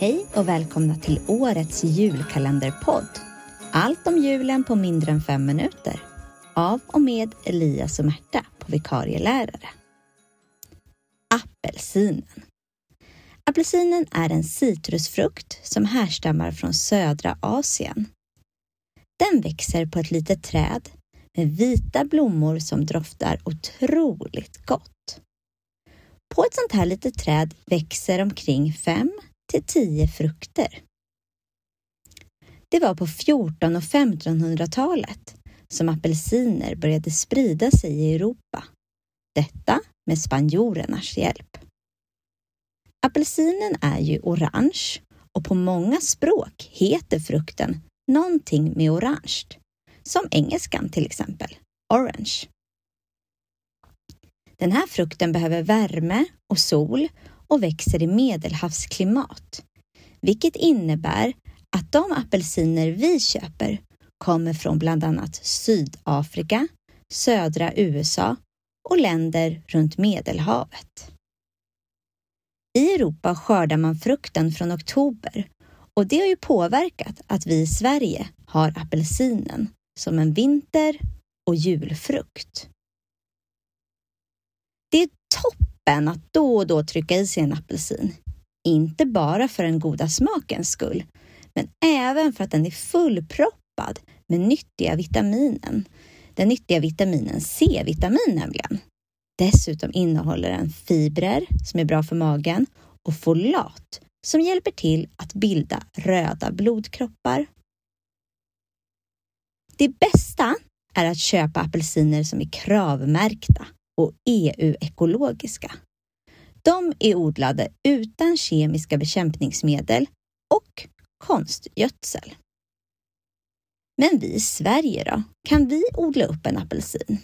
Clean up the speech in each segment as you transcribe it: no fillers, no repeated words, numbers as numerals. Hej och välkomna till årets julkalenderpodd. Allt om julen på mindre än 5 minuter. Av och med Elias och Märta på Vikarielärare. Apelsinen. Apelsinen är en citrusfrukt som härstammar från södra Asien. Den växer på ett litet träd med vita blommor som doftar otroligt gott. På ett sånt här litet träd växer omkring 5 till 10 frukter. Det var på 1400- och 1500-talet som apelsiner började sprida sig i Europa. Detta med spanjorernas hjälp. Apelsinen är ju orange och på många språk heter frukten någonting med orange. Som engelskan till exempel, orange. Den här frukten behöver värme och sol och växer i medelhavsklimat. Vilket innebär att de apelsiner vi köper kommer från bland annat Sydafrika, södra USA och länder runt Medelhavet. I Europa skördar man frukten från oktober och det har ju påverkat att vi i Sverige har apelsinen som en vinter- och julfrukt. Det är toppen att då och då trycka i sig en apelsin. Inte bara för den goda smakens skull, men även för att den är fullproppad med den nyttiga vitaminen C-vitamin nämligen. Dessutom innehåller den fibrer som är bra för magen och folat som hjälper till att bilda röda blodkroppar. Det bästa är att köpa apelsiner som är kravmärkta och EU-ekologiska. De är odlade utan kemiska bekämpningsmedel och konstgödsel. Men vi i Sverige då? Kan vi odla upp en apelsin?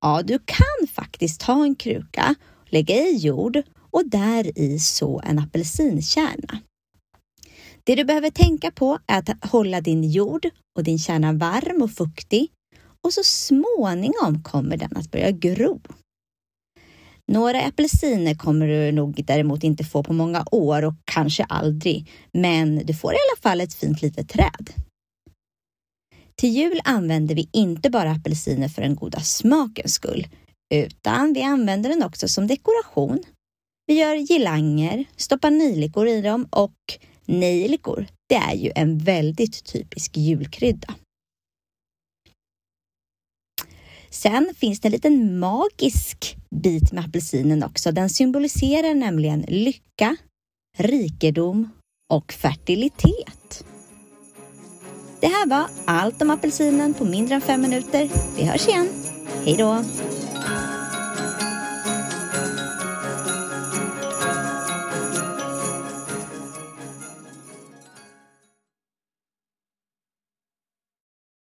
Ja, du kan faktiskt ta en kruka, lägga i jord och där i så en apelsinkärna. Det du behöver tänka på är att hålla din jord och din kärna varm och fuktig och så småningom kommer den att börja gro. Några apelsiner kommer du nog däremot inte få på många år och kanske aldrig, men du får i alla fall ett fint litet träd. Till jul använder vi inte bara apelsiner för den goda smakens skull, utan vi använder den också som dekoration. Vi gör girlanger, stoppar nejlikor i dem och nejlikor, det är ju en väldigt typisk julkrydda. Sen finns det en liten magisk bit med apelsinen också. Den symboliserar nämligen lycka, rikedom och fertilitet. Det här var allt om apelsinen på mindre än 5 minuter. Vi hörs igen. Hej då!